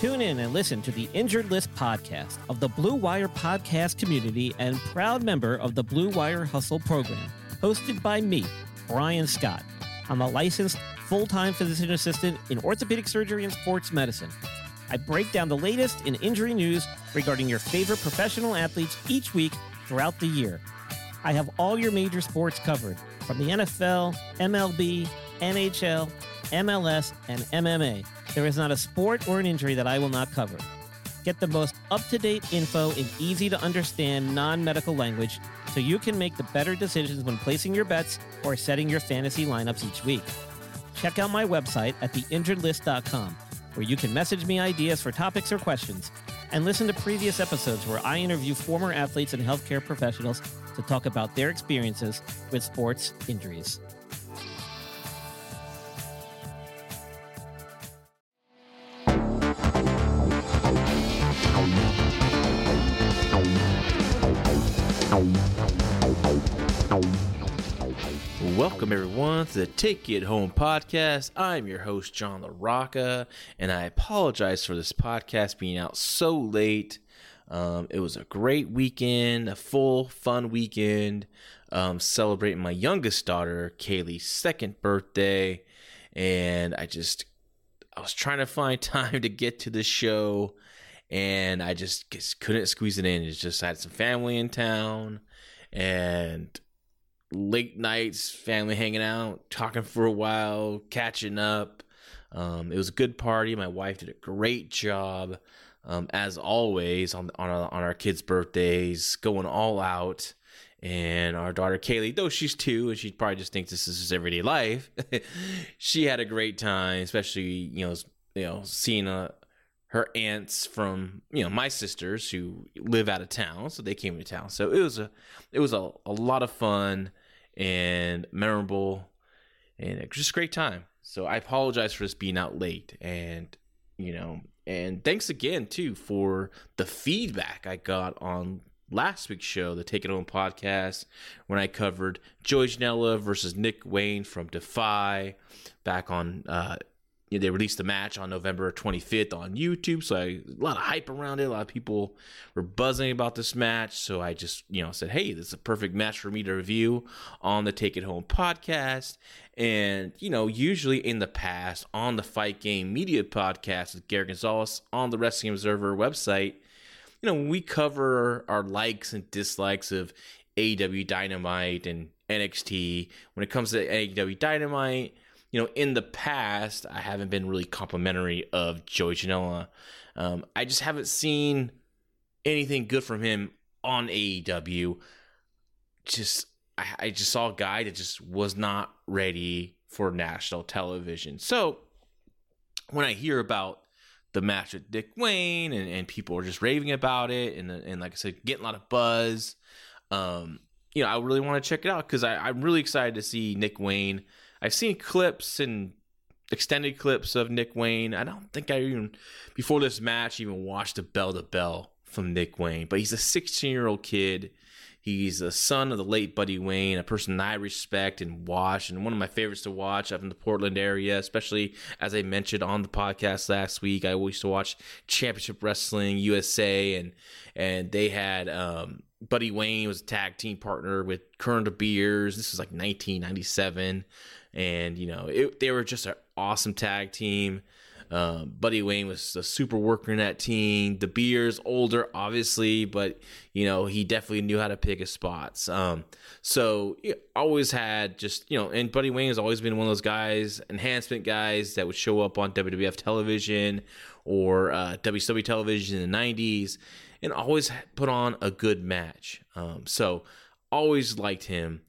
Tune in and listen to the Injured List podcast of the Blue Wire podcast community and proud member of the Blue Wire Hustle program, hosted by me, Brian Scott. I'm a licensed full-time physician assistant in orthopedic surgery and sports medicine. I break down the latest in injury news regarding your favorite professional athletes each week throughout the year. I have all your major sports covered, from the NFL, MLB, NHL, MLS, and MMA. There is not a sport or an injury that I will not cover. Get the most up-to-date info in easy-to-understand non-medical language so you can make the better decisions when placing your bets or setting your fantasy lineups each week. Check out my website at theinjuredlist.com, where you can message me ideas for topics or questions, and listen to previous episodes where I interview former athletes and healthcare professionals to talk about their experiences with sports injuries. Welcome, everyone, to the Take It Home Podcast. I'm your host, John LaRocca, and I apologize for this podcast being out so late. It was a great weekend, a full, fun weekend, celebrating my youngest daughter, Kaylee's second birthday, and I was trying to find time to get to the show, and I just couldn't squeeze it in. It's just I had some family in town, and late nights, family hanging out, talking for a while, catching up. It was a good party. My wife did a great job, as always, on our kids' birthdays, going all out. And our daughter Kaylee, though she's 2 and she probably just thinks this is everyday life, she had a great time, especially seeing her aunts from my sisters who live out of town, so they came to town. So it was a lot of fun and memorable, and just a great time. So I apologize for this being out late, and thanks again too for the feedback I got on last week's show, the Take It Home Podcast, when I covered Joey Janela versus Nick Wayne from Defy back on. They released the match on November 25th on YouTube, so a lot of hype around it. A lot of people were buzzing about this match, so I just said, hey, this is a perfect match for me to review on the Take It Home Podcast. And, usually in the past, on the Fight Game Media Podcast with Gary Gonzalez on the Wrestling Observer website, when we cover our likes and dislikes of AEW Dynamite and NXT, when it comes to AEW Dynamite, in the past, I haven't been really complimentary of Joey Janela. I just haven't seen anything good from him on AEW. I just saw a guy that just was not ready for national television. So when I hear about the match with Nick Wayne and people are just raving about it, and like I said, getting a lot of buzz, I really want to check it out because I'm really excited to see Nick Wayne. I've seen clips and extended clips of Nick Wayne. I don't think I before this match, even watched the bell-to-bell from Nick Wayne. But he's a 16-year-old kid. He's a son of the late Buddy Wayne, a person I respect and watch, and one of my favorites to watch up in the Portland area, especially as I mentioned on the podcast last week. I used to watch Championship Wrestling USA, and they had Buddy Wayne was a tag team partner with Colonel Beers. This was like 1997. And, they were just an awesome tag team. Buddy Wayne was a super worker in that team. De Beers, older, obviously, but, you know, he definitely knew how to pick his spots. So always had just, you know, and Buddy Wayne has always been one of those guys, enhancement guys that would show up on WWF television or WCW television in the 90s and always put on a good match. So always liked him.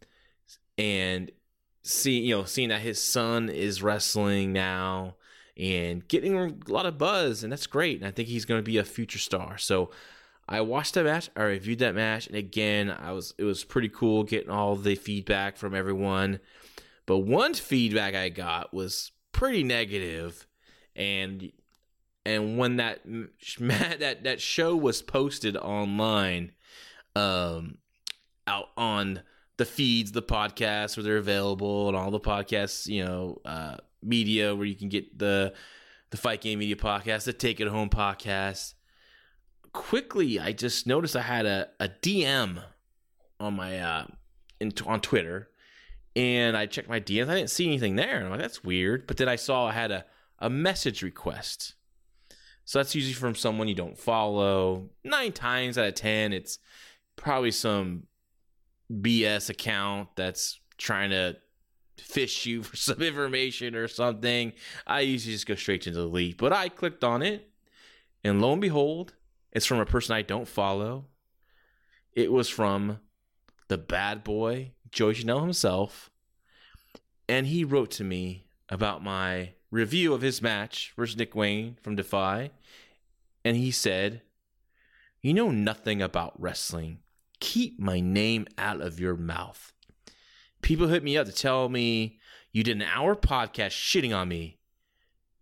And seeing that his son is wrestling now and getting a lot of buzz, and that's great. And I think he's going to be a future star. So I watched that match. I reviewed that match. And again, it was pretty cool getting all the feedback from everyone. But one feedback I got was pretty negative. And when that show was posted online, out on the feeds, the podcasts where they're available, and all the podcasts, you know, media where you can get the Fight Game Media podcast, the Take It Home podcast. Quickly, I just noticed I had a DM on my on Twitter, and I checked my DMs. I didn't see anything there, and I'm like, that's weird. But then I saw I had a message request. So that's usually from someone you don't follow. 9 times out of 10, it's probably some BS account that's trying to fish you for some information or something. I usually just go straight to delete, but I clicked on it, and lo and behold, it's from a person I don't follow. It was from the bad boy, Joey Janela himself, and he wrote to me about my review of his match versus Nick Wayne from Defy, and he said, "You know nothing about wrestling. Keep my name out of your mouth. People hit me up to tell me you did an hour podcast shitting on me.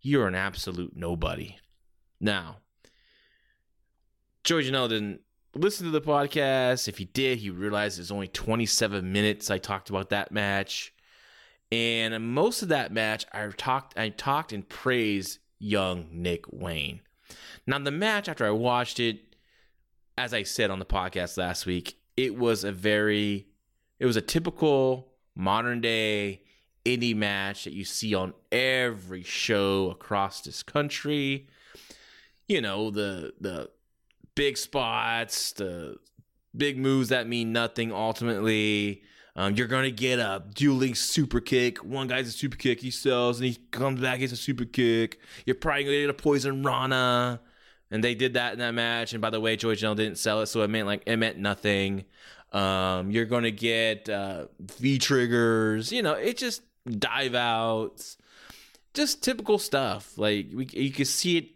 You're an absolute nobody." Now, Joey Janela didn't listen to the podcast. If he did, he realized it's only 27 minutes I talked about that match. And most of that match, I talked and praised young Nick Wayne. Now, the match, after I watched it, as I said on the podcast last week, it was a typical modern day indie match that you see on every show across this country. You know, the big spots, the big moves that mean nothing ultimately. You're going to get a dueling super kick. One guy's a super kick, he sells, and he comes back, he's a super kick. You're probably going to get a Poison Rana. And they did that in that match. And by the way, Joey Janela didn't sell it, so it meant nothing. You're going to get V-triggers. You know, it just dive outs. Just typical stuff. Like, you can see it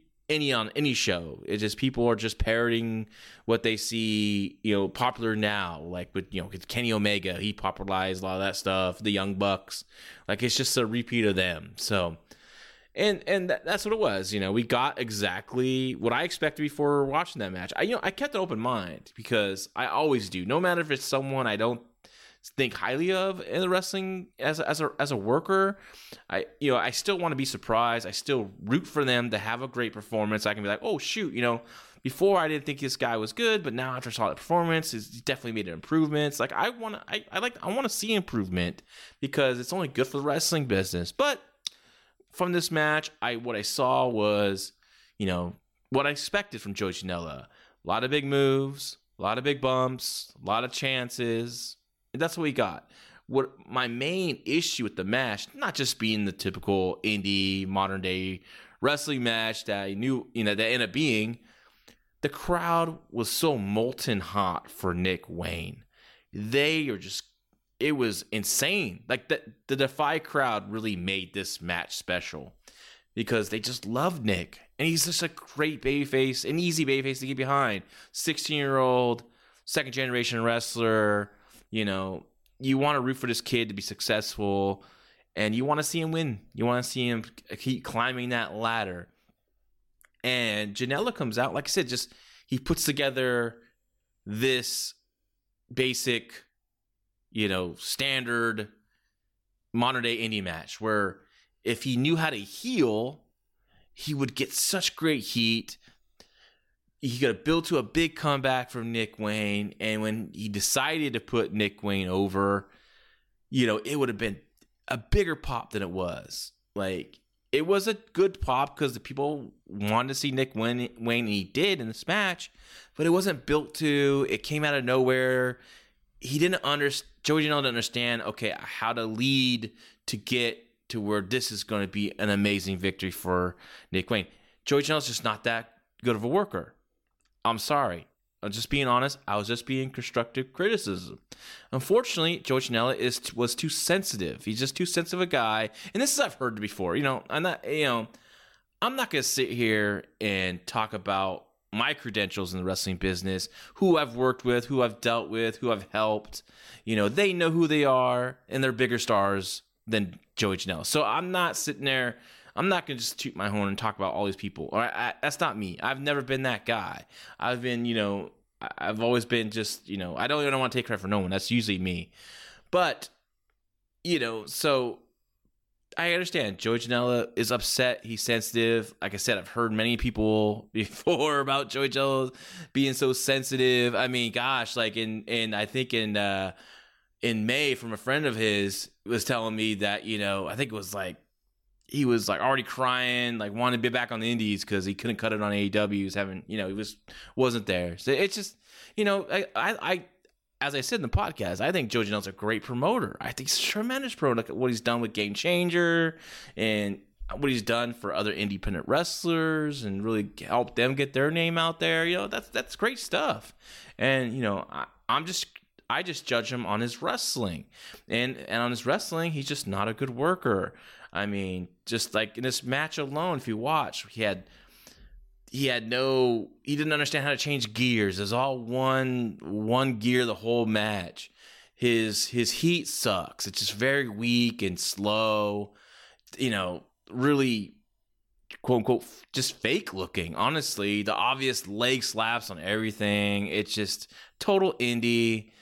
on any show. It's just people are just parroting what they see, you know, popular now. Like with, you know, Kenny Omega, he popularized a lot of that stuff. The Young Bucks. Like, it's just a repeat of them. So... And that's what it was. You know, we got exactly what I expected before watching that match. I kept an open mind because I always do. No matter if it's someone I don't think highly of in the wrestling as a worker, I still want to be surprised. I still root for them to have a great performance. I can be like, oh shoot, you know, before I didn't think this guy was good, but now after I saw the performance, he's definitely made improvements. Like I want to see improvement because it's only good for the wrestling business, but. From this match, what I saw was, you know, what I expected from Joey Janela. A lot of big moves, a lot of big bumps, a lot of chances. And that's what we got. What my main issue with the match, not just being the typical indie modern day wrestling match that I knew, you know, that ended up being, the crowd was so molten hot for Nick Wayne. They are just. It was insane. Like the Defy crowd really made this match special because they just loved Nick. And he's just a great babyface, an easy babyface to get behind. 16-year-old, second-generation wrestler. You know, you want to root for this kid to be successful, and you want to see him win. You want to see him keep climbing that ladder. And Janela comes out, like I said, just he puts together this basic, you know, standard modern day indie match where if he knew how to heel, he would get such great heat. He got to build to a big comeback from Nick Wayne. And when he decided to put Nick Wayne over, you know, it would have been a bigger pop than it was. Like, it was a good pop because the people wanted to see Nick Wayne, and he did in this match, but it wasn't built to. It came out of nowhere. He didn't understand. Joey Janela didn't understand, okay, how to lead to get to where this is going to be an amazing victory for Nick Wayne. Joey Janela's just not that good of a worker. I'm sorry. I'm just being honest. I was just being constructive criticism. Unfortunately, Joey Janela was too sensitive. He's just too sensitive a guy. And this is I've heard before. You know, I'm not going to sit here and talk about my credentials in the wrestling business, who I've worked with, who I've dealt with, who I've helped. You know, they know who they are, and they're bigger stars than Joey Janela. So I'm not sitting there. I'm not going to just toot my horn and talk about all these people. All right, that's not me. I've never been that guy. I've been, you know, I've always been just, you know, I don't even want to take credit for no one. That's usually me. But, you know, so I understand Joey Janela is upset. He's sensitive. Like I said, I've heard many people before about Joey Janela being so sensitive. I mean, gosh, like in May from a friend of his was telling me that, you know, I think it was like, he was like already crying, like wanted to be back on the indies because he couldn't cut it on AEW. He was having, you know, he wasn't there. So it's just, you know, I as I said in the podcast, I think Joey Janela's a great promoter. I think he's a tremendous promoter. What he's done with Game Changer and what he's done for other independent wrestlers and really helped them get their name out there. You know, that's great stuff. And, you know, I just judge him on his wrestling. And on his wrestling, he's just not a good worker. I mean, just like in this match alone, if you watch, he didn't understand how to change gears. It was all one gear the whole match. His heat sucks. It's just very weak and slow, you know, really quote unquote just fake looking. Honestly, the obvious leg slaps on everything. It's just total indie.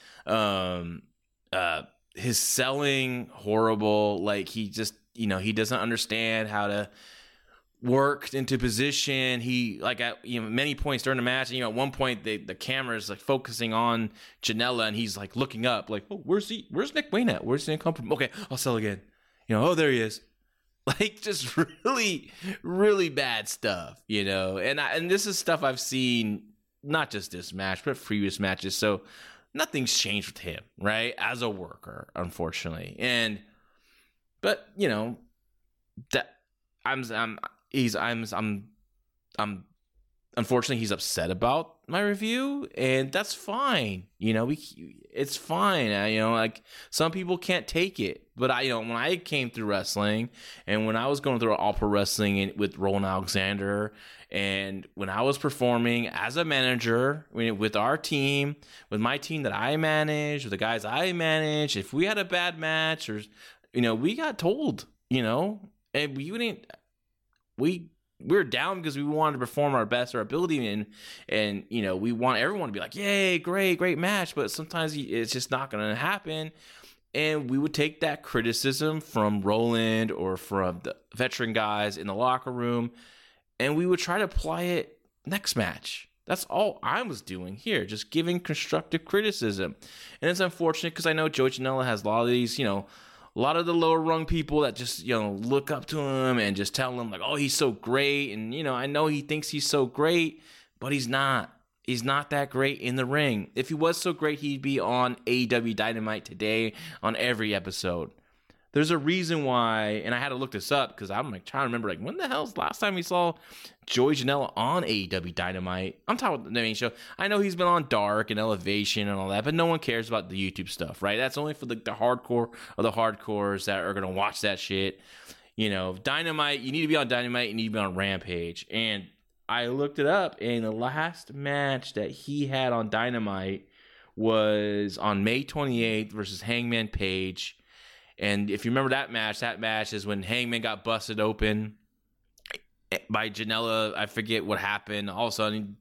His selling horrible, like he just, you know, he doesn't understand how to work into position. He, like, at, you know, many points during the match, and, you know, at one point the camera is like focusing on Janela, and he's like looking up, like, oh, where's Nick Wayne at? Where's he gonna come from? Okay, I'll sell again. You know, oh, there he is. Like, just really, really bad stuff, you know. And this is stuff I've seen not just this match, but previous matches. So nothing's changed with him, right? As a worker, unfortunately, and. But you know, that unfortunately he's upset about my review, and that's fine. You know, it's fine. You know, like some people can't take it, but I, you know, when I came through wrestling, and when I was going through Opera wrestling and with Roland Alexander, and when I was performing as a manager with our team, with my team that I manage, with the guys I manage, if we had a bad match or. You know, we got told, you know, and we were down because we wanted to perform our best, our ability. And, you know, we want everyone to be like, yay, great match. But sometimes it's just not going to happen. And we would take that criticism from Roland or from the veteran guys in the locker room. And we would try to apply it next match. That's all I was doing here, just giving constructive criticism. And it's unfortunate because I know Joey Janela has a lot of these, you know, a lot of the lower rung people that just, you know, look up to him and just tell him like, oh, he's so great. And, you know, I know he thinks he's so great, but he's not. He's not that great in the ring. If he was so great, he'd be on AEW Dynamite today on every episode. There's a reason why, and I had to look this up because I'm like trying to remember like when the hell's last time we saw Joey Janela on AEW Dynamite. I'm talking about the main show. I know he's been on Dark and Elevation and all that, but no one cares about the YouTube stuff, right? That's only for the hardcore or the hardcores that are gonna watch that shit. You know, Dynamite. You need to be on Dynamite. You need to be on Rampage. And I looked it up, and the last match that he had on Dynamite was on May 28th versus Hangman Page. And if you remember that match is when Hangman got busted open by Janela. I forget what happened. All of a sudden,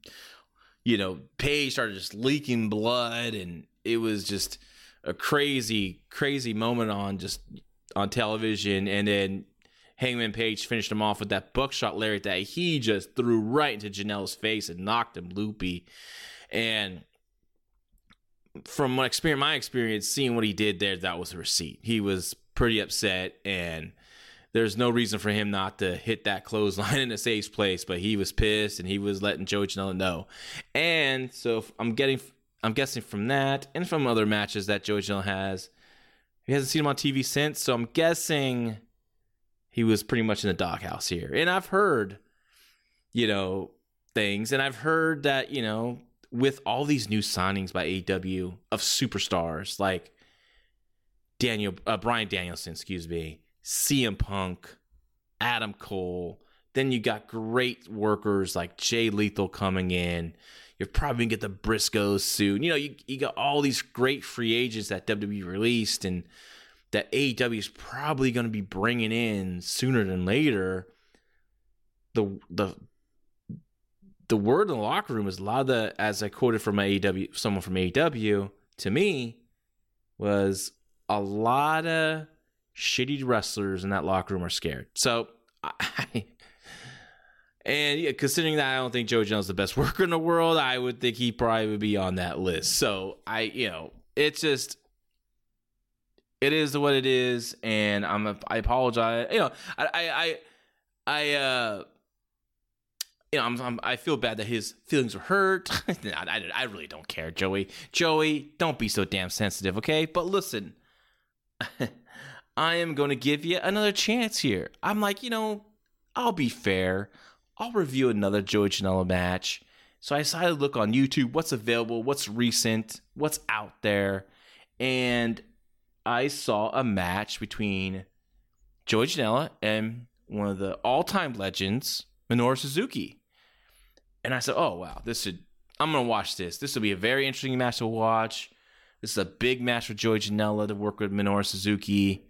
you know, Paige started just leaking blood, and it was just a crazy, crazy moment on television. And then Hangman Page finished him off with that buckshot lariat that he just threw right into Janela's face and knocked him loopy. And from my experience, seeing what he did there, that was a receipt. He was pretty upset, and there's no reason for him not to hit that clothesline in a safe place, but he was pissed and he was letting Joey Janela know. And so I'm guessing from that and from other matches that Joey Janela has, he hasn't seen him on TV since. So I'm guessing he was pretty much in the doghouse here. And I've heard, you know, things, and I've heard that, you know, with all these new signings by AEW of superstars like Brian Danielson, CM Punk, Adam Cole. Then you got great workers like Jay Lethal coming in. You're probably going to get the Briscoes soon. You know, you got all these great free agents that WWE released and that AEW is probably going to be bringing in sooner than later. The word in the locker room is a lot of the, as I quoted from someone from AEW to me, was a lot of shitty wrestlers in that locker room are scared. So, considering that I don't think Joey Janela is the best worker in the world, I would think he probably would be on that list. So, it's just, it is what it is, and I apologize. You know, I feel bad that his feelings were hurt. I really don't care, Joey. Joey, don't be so damn sensitive, okay? But listen, I am going to give you another chance here. I'm like, you know, I'll be fair. I'll review another Joey Janela match. So I decided to look on YouTube, what's available, what's recent, what's out there. And I saw a match between Joey Janela and one of the all-time legends, Minoru Suzuki. And I said, oh, wow, I'm going to watch this. This will be a very interesting match to watch. This is a big match for Joey Janela to work with Minoru Suzuki.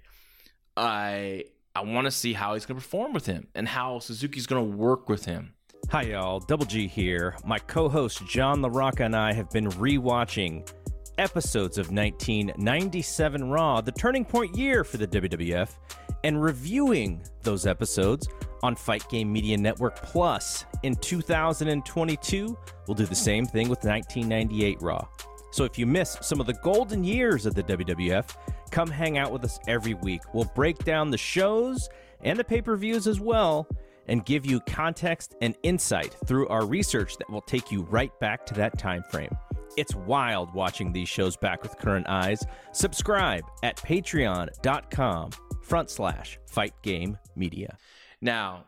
I want to see how he's going to perform with him and how Suzuki's going to work with him. Hi, y'all. Double G here. My co-host John LaRocca and I have been rewatching episodes of 1997 Raw, the turning point year for the WWF, and reviewing those episodes on Fight Game Media Network Plus. In 2022, we'll do the same thing with 1998 Raw. So if you miss some of the golden years of the WWF, come hang out with us every week. We'll break down the shows and the pay-per-views as well and give you context and insight through our research that will take you right back to that time frame. It's wild watching these shows back with current eyes. Subscribe at patreon.com/Fight Game Media. Now,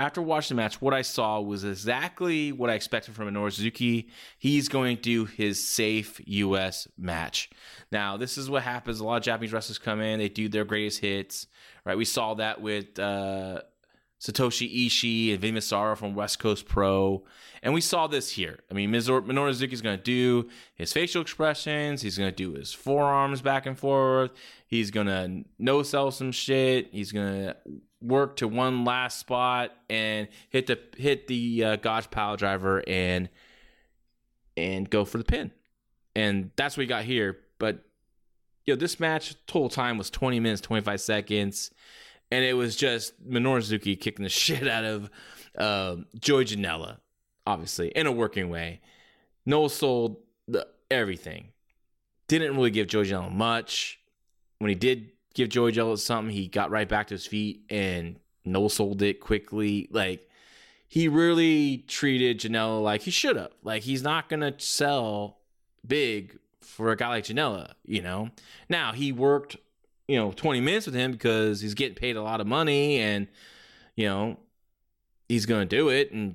after watching the match, what I saw was exactly what I expected from Minoru Suzuki. He's going to do his safe U.S. match. Now, this is what happens. A lot of Japanese wrestlers come in. They do their greatest hits, right? We saw that with Satoshi Ishii and Vinny Massaro from West Coast Pro. And we saw this here. I mean, Minoru Suzuki is going to do his facial expressions. He's going to do his forearms back and forth. He's going to no-sell some shit. He's going to work to one last spot and hit the Gotch Pile Driver and go for the pin. And that's what we got here. But you know, this match total time was 20 minutes, 25 seconds. And it was just Minoru Suzuki kicking the shit out of Joey Janela, obviously, in a working way. Noel sold everything. Didn't really give Joey Janela much. When he did give Joey Janela something, he got right back to his feet and Noel sold it quickly. Like, he really treated Janela like he should have. Like, he's not going to sell big for a guy like Janela, you know? Now, he worked 20 minutes with him because he's getting paid a lot of money and, he's going to do it and,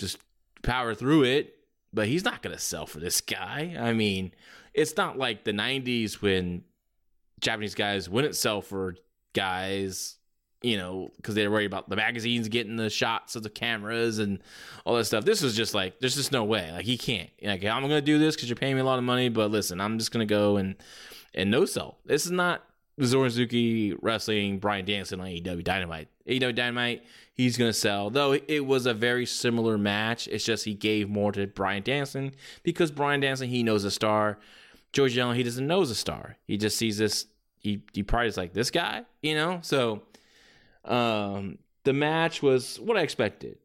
just power through it. But he's not going to sell for this guy. I mean, it's not like the 90s when Japanese guys wouldn't sell for guys, because they're worried about the magazines getting the shots of the cameras and all that stuff. This was just like, there's just no way. Like, he can't. Like, I'm going to do this because you're paying me a lot of money, but listen, I'm just going to go and no sell. This is not Minoru Suzuki wrestling Brian Danson on AEW Dynamite. AEW Dynamite, he's going to sell. Though it was a very similar match. It's just he gave more to Brian Danson because Brian Danson, he knows a star. Joey Janela, he doesn't know is a star. He just sees this. He probably is like, this guy, So the match was what I expected.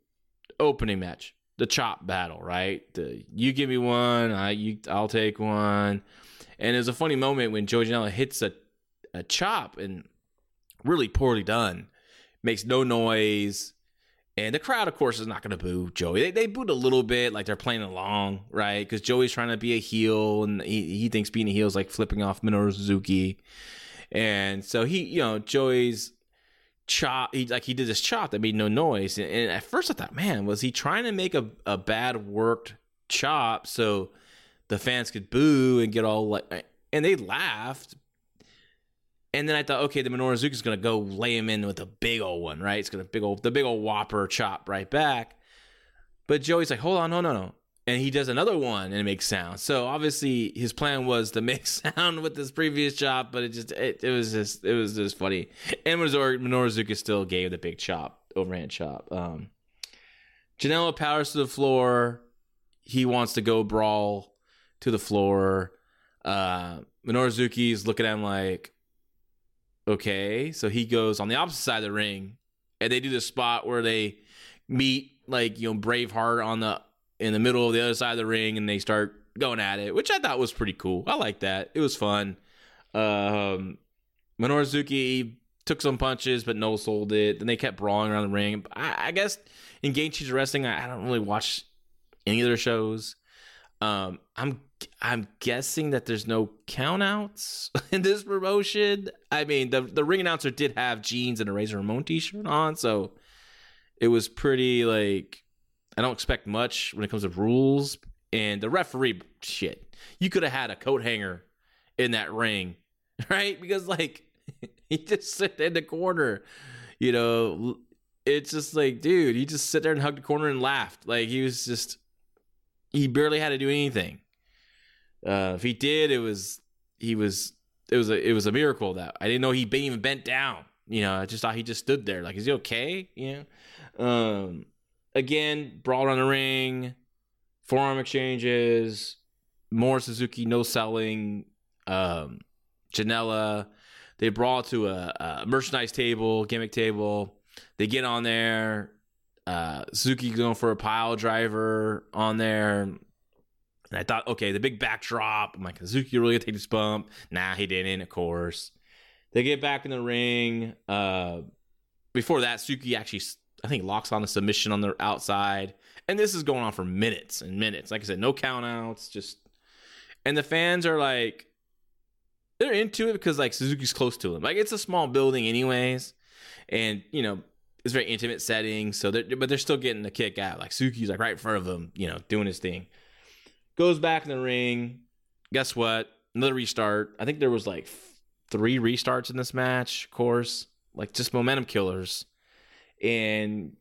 Opening match. The chop battle, right? You give me one, I'll take one. And it was a funny moment when Joey Janela hits a a chop, and really poorly done. Makes no noise. And the crowd, of course, is not going to boo Joey. They booed a little bit, like they're playing along, right? Because Joey's trying to be a heel, and he thinks being a heel is like flipping off Minoru Suzuki. And so he, you know, Joey's chop, he did this chop that made no noise. And at first I thought, man, was he trying to make a bad worked chop so the fans could boo and get all like, and they laughed. And then I thought, okay, the Minoru Suzuki is going to go lay him in with a big old one, right? It's going to the big old whopper chop right back. But Joey's like, hold on, no. And he does another one and it makes sound. So obviously his plan was to make sound with this previous chop, but it was just funny. And Minoru Suzuki still gave the big chop, overhand chop. Janela powers to the floor. He wants to go brawl to the floor. Minoru Suzuki's looking at him like, okay, so he goes on the opposite side of the ring, and they do the spot where they meet, like, you know, Braveheart in the middle of the other side of the ring, and they start going at it, which I thought was pretty cool. I like that. It was fun. Minoru Suzuki took some punches, but no sold it. Then they kept brawling around the ring. I guess in Game Changer Wrestling, I don't really watch any of their shows. I'm guessing that there's no countouts in this promotion. I mean, the ring announcer did have jeans and a Razor Ramon t-shirt on, so it was pretty, like, I don't expect much when it comes to rules. And the referee, shit, you could have had a coat hanger in that ring, right? Because, like, he just sit in the corner, you know. It's just like, dude, he just sit there and hugged the corner and laughed. Like, he was just, he barely had to do anything. If he did, it was a miracle that I didn't know he even bent down. You know, I just thought he just stood there. Like, is he okay? You know, again, brawl on the ring, forearm exchanges, more Suzuki, no selling, Janela. They brawl to a merchandise table, gimmick table. They get on there. Suzuki going for a pile driver on there. And I thought, okay, the big backdrop. I'm like, Suzuki really going to take this bump? Nah, he didn't, of course. They get back in the ring. Before that, Suzuki actually, I think, locks on a submission on the outside. And this is going on for minutes and minutes. Like I said, no countouts. Just, and the fans are like, they're into it because, like, Suzuki's close to him. Like, it's a small building anyways. And, you know, it's a very intimate setting. So, they're still getting the kick out. Like, Suzuki's, like, right in front of him, you know, doing his thing. Goes back in the ring. Guess what? Another restart. I think there was like three restarts in this match, of course. Like, just momentum killers. And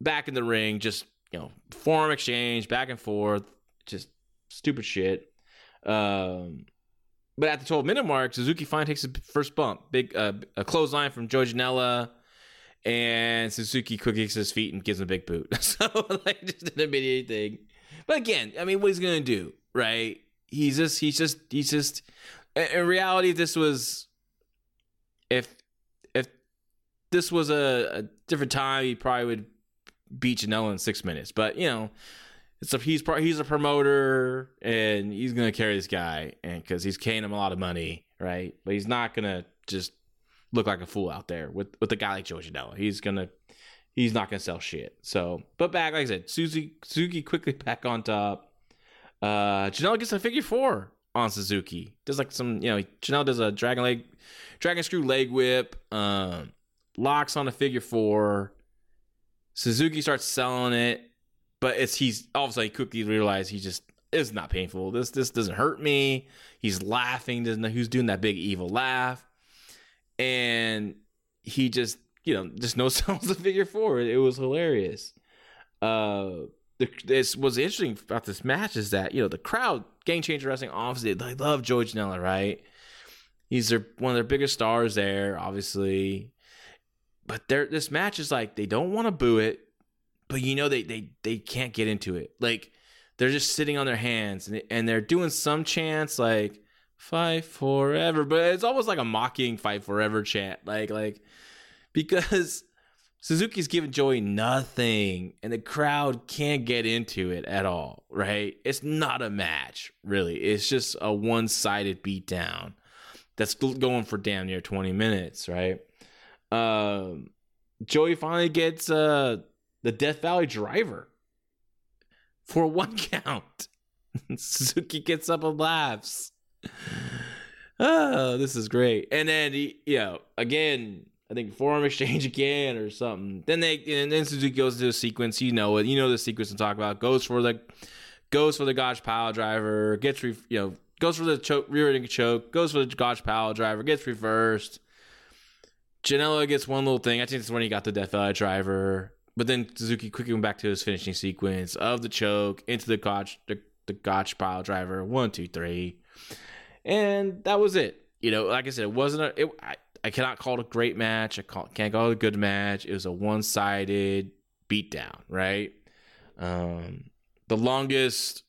back in the ring, just, you know, forearm exchange, back and forth. Just stupid shit. But at the 12-minute mark, Suzuki finally takes his first bump. Big a clothesline from Joey Janela. And Suzuki quick kicks his feet and gives him a big boot. So, like, just didn't mean anything. But again, I mean, what he's gonna do, right? He's just. In reality, this was, if this was a different time, he probably would beat Janela in 6 minutes. But, you know, he's a promoter, and he's gonna carry this guy, and because he's paying him a lot of money, right? But he's not gonna just look like a fool out there with a guy like Joey Janela. He's not going to sell shit. So, but back, like I said, Suzuki quickly back on top. Janela gets a figure four on Suzuki. Does like some, you know, Janela does a dragon screw leg whip, locks on a figure four. Suzuki starts selling it, but he's all of a sudden he quickly realized it's not painful. This doesn't hurt me. He's laughing. Doesn't know who's doing that big evil laugh. And he just, you know, just no sells the figure four. It was hilarious. This was interesting about this match is that, you know, the crowd, Game Changer Wrestling, obviously, they love Joey Janela, right? He's one of their biggest stars there, obviously. But this match is like, they don't want to boo it, but, you know, they can't get into it. Like, they're just sitting on their hands, and they're doing some chants like, "Fight Forever," but it's almost like a mocking "Fight Forever" chant. Like, because Suzuki's giving Joey nothing, and the crowd can't get into it at all, right? It's not a match, really. It's just a one-sided beatdown. that's going for damn near 20 minutes, right? Joey finally gets the Death Valley Driver for one count. Suzuki gets up and laughs. Oh, this is great. And then he, again, I think forum exchange again or something. Then Suzuki goes to the sequence. You know the sequence I'm talking about. Goes for the Gotch Pile Driver. Goes for the rear-ending choke. Goes for the Gotch Pile Driver. Gets reversed. Janela gets one little thing. I think it's when he got the Death Valley Driver. But then Suzuki quickly went back to his finishing sequence of the choke into the Gotch, the Gotch Pile Driver. 1, 2, 3. And that was it. Like I said, I cannot call it a great match. I can't call it a good match. It was a one-sided beatdown, right? The longest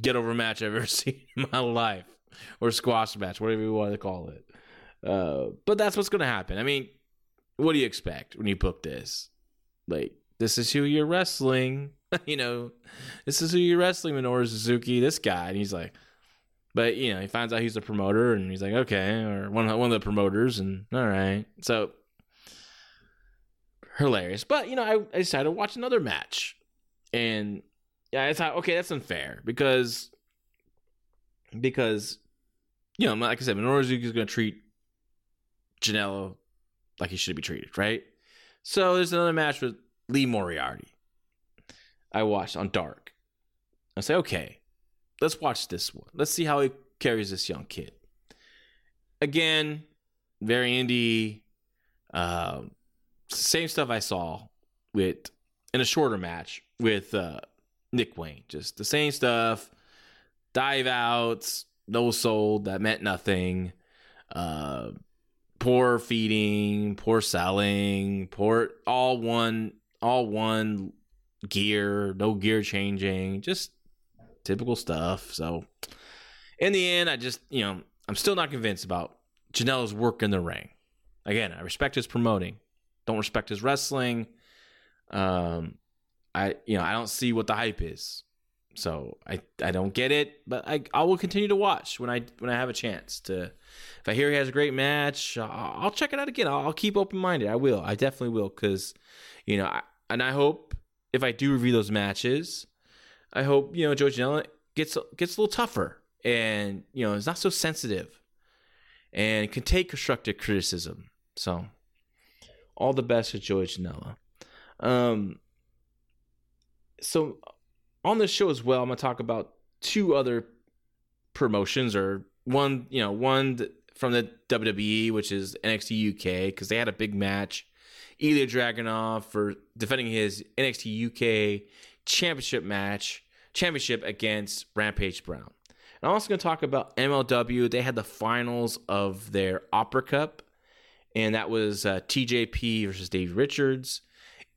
get-over match I've ever seen in my life, or squash match, whatever you want to call it. But that's what's going to happen. I mean, what do you expect when you book this? Like, this is who you're wrestling. This is who you're wrestling, Minoru Suzuki, this guy. And he's like... But, he finds out he's the promoter, and he's like, okay, or one of the promoters, and all right. So, hilarious. But, I decided to watch another match. And I thought, okay, that's unfair because like I said, Minoru Suzuki is going to treat Janela like he should be treated, right? So, there's another match with Lee Moriarty I watched on Dark. I say, okay. Let's watch this one. Let's see how he carries this young kid. Again, very indie. Same stuff I saw in a shorter match with Nick Wayne. Just the same stuff. Dive outs. No soul. That meant nothing. Poor feeding. Poor selling. Poor all one gear. No gear changing. Just typical stuff. So in the end, I just, I'm still not convinced about Janela's work in the ring. Again, I respect his promoting. Don't respect his wrestling. I don't see what the hype is. So I don't get it, but I will continue to watch when I have a chance to. If I hear he has a great match, I'll check it out again. I'll keep open-minded. I will. I definitely will. Cause I hope if I do review those matches, I hope, Joey Janela gets a little tougher and, is not so sensitive and can take constructive criticism. So, all the best to Joey Janela. So, on this show as well, I'm going to talk about two other promotions, or one from the WWE, which is NXT UK, because they had a big match. Ilja Dragunov for defending his NXT UK championship against Rampage Brown. And I'm also going to talk about MLW. They had the finals of their Opera Cup, and that was TJP versus Davey Richards.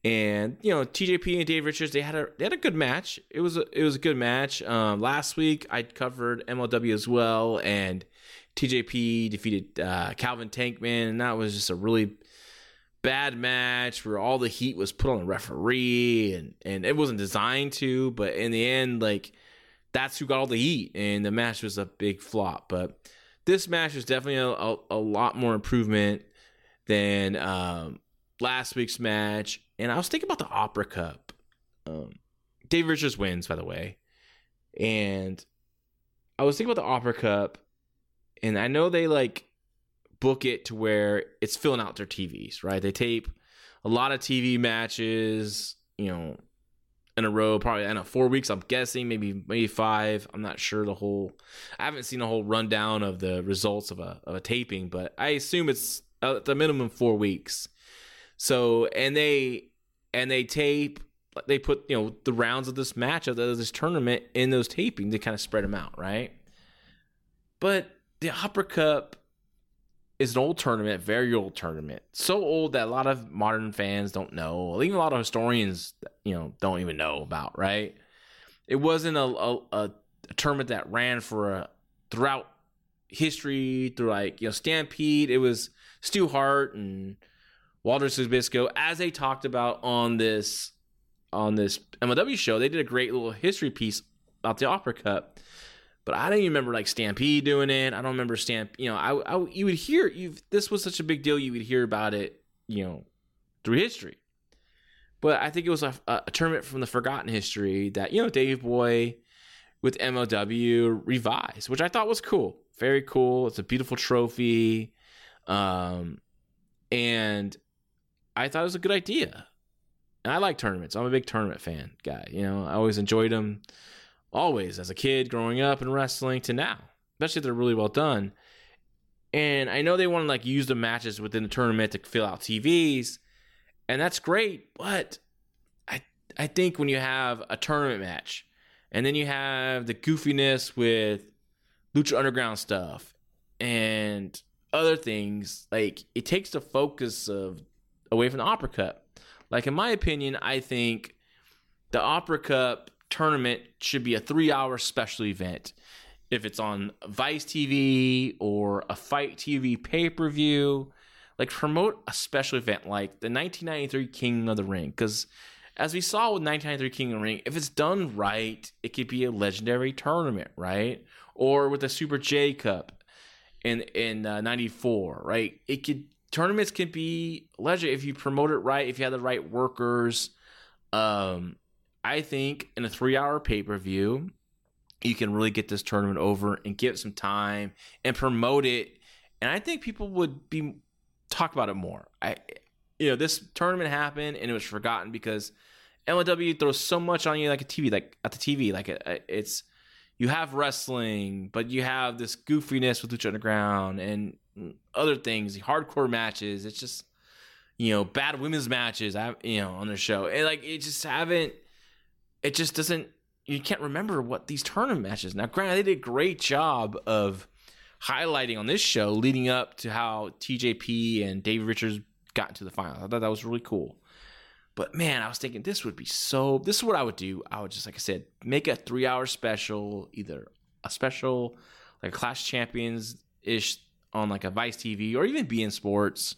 And TJP and Davey Richards, they had a good match. It was a good match. Last week I covered MLW as well, and TJP defeated Calvin Tankman, and that was just a really bad match where all the heat was put on the referee, and it wasn't designed to, but in the end, like, that's who got all the heat, and the match was a big flop. But this match was definitely a lot more improvement than last week's match. And I was thinking about the Opera Cup. Dave Richards wins, by the way. And I was thinking about the Opera Cup, and I know they book it to where it's filling out their TVs, right? They tape a lot of TV matches, in a row, probably, 4 weeks, I'm guessing, maybe 5. I'm not sure I haven't seen the whole rundown of the results of a taping, but I assume it's at the minimum 4 weeks. So, and they tape, they put, the rounds of this match, of this tournament in those tapings, they kind of spread them out, right? But the Opera Cup is an old tournament, very old tournament. So old that a lot of modern fans don't know. Even a lot of historians, don't even know about, right? It wasn't a tournament that ran throughout history, through Stampede. It was Stu Hart and Walter Zbyszko, as they talked about on this MLW show. They did a great little history piece about the Opera Cup. But I don't even remember like Stampede doing it. I don't remember You know, I you would hear this was such a big deal. You would hear about it, you know, through history. But I think it was a tournament from the forgotten history that, you know, Dave Boy with MLW revised, which I thought was cool. Very cool. It's a beautiful trophy. And I thought it was a good idea. And I like tournaments. I'm a big tournament fan guy. You know, I always enjoyed them. Always, as a kid growing up in wrestling to now. Especially if they're really well done. And I know they want to like use the matches within the tournament to fill out TVs. And that's great, but I think when you have a tournament match and then you have the goofiness with Lucha Underground stuff and other things, like it takes the focus of away from the Opera Cup. Like in my opinion, I think the Opera Cup tournament should be a 3-hour special event. If it's on Vice TV or a Fight TV pay-per-view, like promote a special event like the 1993 King of the Ring. Because as we saw with 1993 King of the Ring, if it's done right, it could be a legendary tournament, right? Or with the Super J Cup in 94, right? It could Tournaments can be legendary if you promote it right, if you have the right workers. I think in a 3-hour pay-per-view, you can really get this tournament over and give it some time and promote it. And I think people would be... talk about it more. This tournament happened and it was forgotten because MLW throws so much on you, it's you have wrestling, but you have this goofiness with Lucha Underground and other things, hardcore matches. It's just bad women's matches on their show, and you can't remember what these tournament matches. Now, granted, they did a great job of highlighting on this show leading up to how TJP and Davey Richards got into the finals. I thought that was really cool. But man, I was thinking this is what I would do. I would just, like I said, make a 3-hour special, either a special like Clash Champions-ish on like a Vice TV or even be in sports,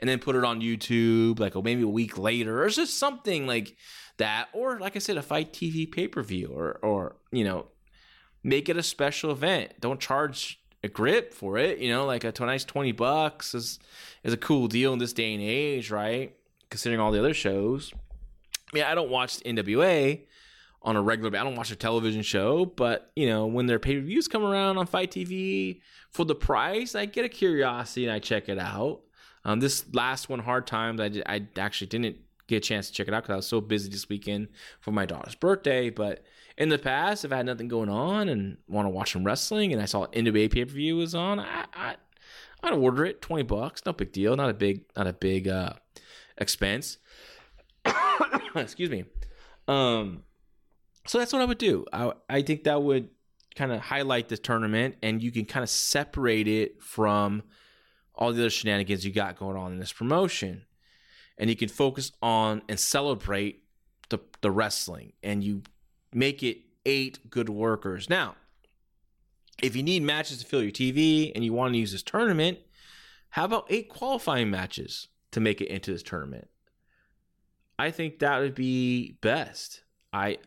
and then put it on YouTube like maybe a week later or just something like that. Or like I said, a Fight TV pay-per-view or make it a special event. Don't charge a grip for it, like a nice $20 is a cool deal in this day and age, right? Considering all the other shows. I don't watch the NWA on a regular basis. I don't watch a television show, but when their pay-per-views come around on Fight TV for the price, I get a curiosity and I check it out. This last one, Hard Times, I actually didn't get a chance to check it out because I was so busy this weekend for my daughter's birthday. But in the past, if I had nothing going on and want to watch some wrestling and I saw NWA pay-per-view was on, I'd order it. $20, no big deal, not a big expense. Excuse me. So that's what I would do. I think that would kind of highlight this tournament, and you can kind of separate it from all the other shenanigans you got going on in this promotion. And you can focus on and celebrate the wrestling, and you make it 8 good workers. Now, if you need matches to fill your TV and you want to use this tournament, how about 8 qualifying matches to make it into this tournament? I think that would be best. And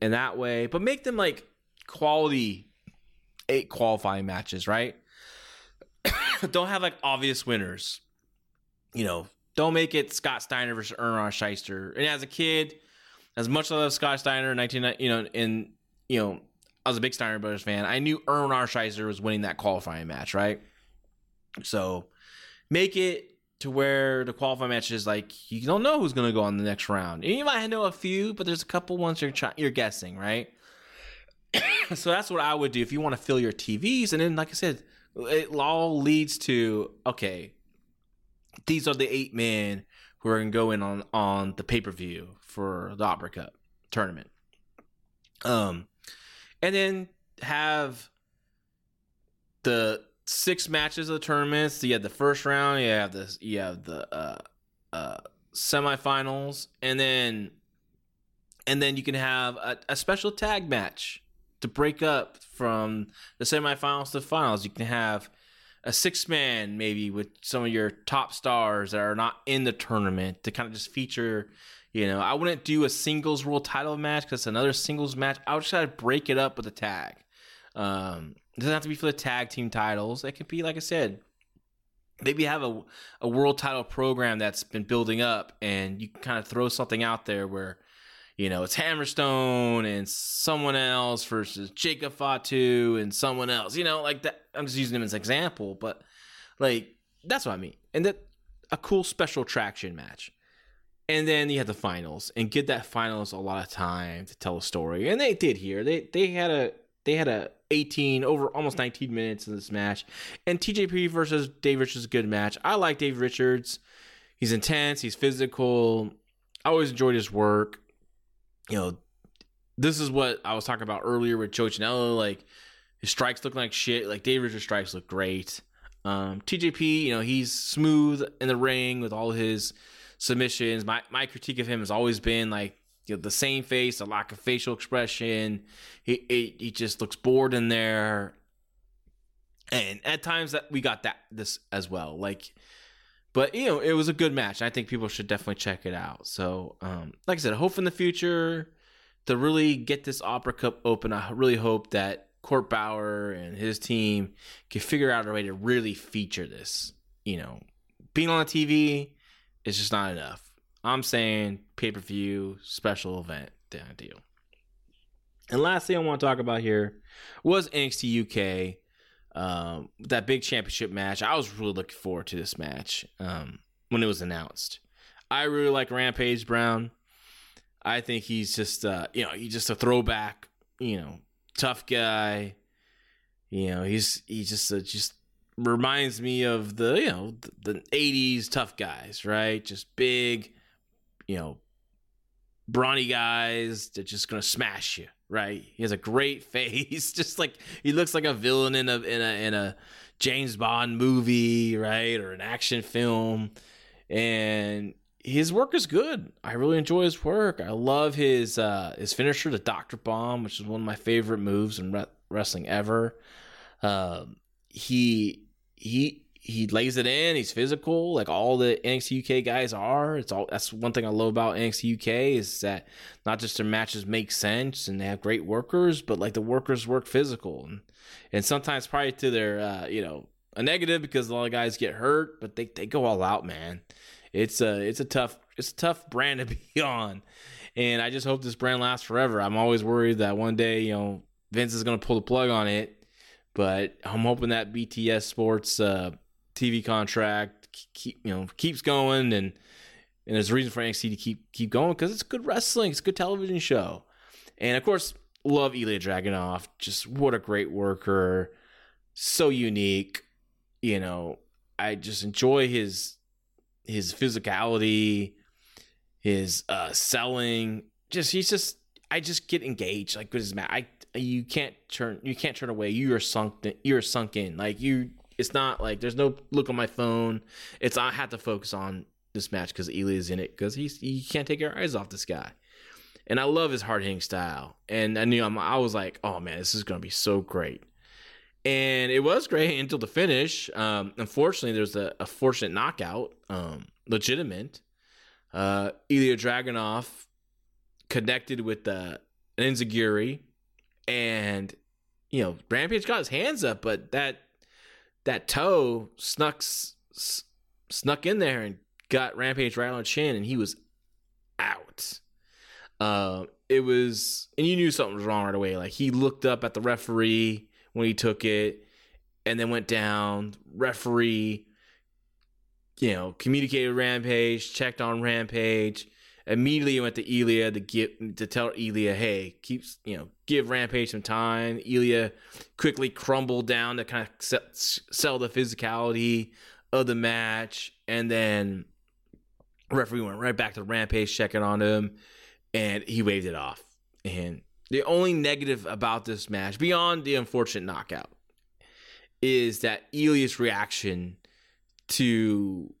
that way, but make them like quality 8 qualifying matches, right? Don't have like obvious winners, Don't make it Scott Steiner versus Erron Shyster. And as a kid, as much as I love Scott Steiner in 1990, I was a big Steiner Brothers fan. I knew Erron Shyster was winning that qualifying match, right? So make it to where the qualifying match is like, you don't know who's going to go on the next round. And you might know a few, but there's a couple ones you're guessing, right? So that's what I would do if you want to fill your TVs. And then, like I said, it all leads to, okay, these are the 8 men who are going to go in on the pay-per-view for the Opera Cup tournament. And then have the 6 matches of the tournaments. So you have the first round, you have the semifinals, and then you can have a special tag match to break up from the semifinals to finals. You can have a 6-man maybe with some of your top stars that are not in the tournament to kind of just feature, I wouldn't do a singles world title match because it's another singles match. I would just try to break it up with a tag. It doesn't have to be for the tag team titles. It could be, like I said, maybe have a world title program that's been building up, and you can kind of throw something out there where, you know, it's Hammerstone and someone else versus Jacob Fatu and someone else, you know, like that. I'm just using him as an example, but like, that's what I mean. And that a cool special attraction match. And then you have the finals, and give that finals a lot of time to tell a story. And they did here. They had a 18 over almost 19 minutes in this match. And TJP versus Davey Richards is a good match. I like Davey Richards. He's intense. He's physical. I always enjoyed his work. You know, this is what I was talking about earlier with Joey Janela. Like, his strikes look like shit. Like, Davey Richards' strikes look great. TJP, you know, he's smooth in the ring with all his submissions. My critique of him has always been, like, you know, the same face, a lack of facial expression. He just looks bored in there. And at times that we got this as well. Like, but, you know, it was a good match. I think people should definitely check it out. So, like I said, I hope in the future to really get this Opera Cup open. I really hope that Court Bauer and his team can figure out a way to really feature this. You know, being on TV is just not enough. I'm saying pay-per-view, special event, damn deal. And last thing I want to talk about here was NXT UK. That big championship match. I was really looking forward to this match when it was announced. I really like Rampage Brown. I think he's just, you know, he's just a throwback, you know, tough guy. You know, he just reminds me of the, you know, the 80s tough guys, right? Just big, you know, brawny guys that just gonna smash you, right? He has a great face. Just like, he looks like a villain in a James Bond movie, right? Or an action film. And his work is good. I really enjoy his work. I love his finisher, the Dr. Bomb, which is one of my favorite moves in wrestling ever. He lays it in. He's physical, like all the NXT UK guys are. That's one thing I love about NXT UK is that not just their matches make sense and they have great workers, but like the workers work physical and sometimes probably to their you know, a negative because a lot of guys get hurt, but they go all out, man. It's a tough brand to be on, and I just hope this brand lasts forever. I'm always worried that one day, you know, Vince is gonna pull the plug on it, but I'm hoping that BTS Sports TV contract keeps going, and there's a reason for NXT to keep going because it's good wrestling, it's a good television show, and of course love Ilja Dragunov. Just what a great worker, so unique. You know, I just enjoy his physicality, his selling. I just get engaged like with his match. You can't turn away. You're sunk in. Like you. It's not like there's no look on my phone. I have to focus on this match because Ilja's in it, because you can't take your eyes off this guy. And I love his hard hitting style. And I knew I was like, oh man, this is gonna be so great. And it was great until the finish. Unfortunately, there's a fortunate knockout, legitimate. Ilja Dragunov connected with an enziguri, and you know, Rampage got his hands up, but that toe snuck in there and got Rampage right on the chin, and he was out. It was, and you knew something was wrong right away. Like, he looked up at the referee when he took it, and then went down. Referee, you know, communicated with Rampage, checked on Rampage. Immediately went to Ilja to tell Ilja, hey, give Rampage some time. Ilja quickly crumbled down to kind of sell the physicality of the match, and then referee went right back to Rampage checking on him, and he waved it off. And the only negative about this match, beyond the unfortunate knockout, is that Ilja's reaction to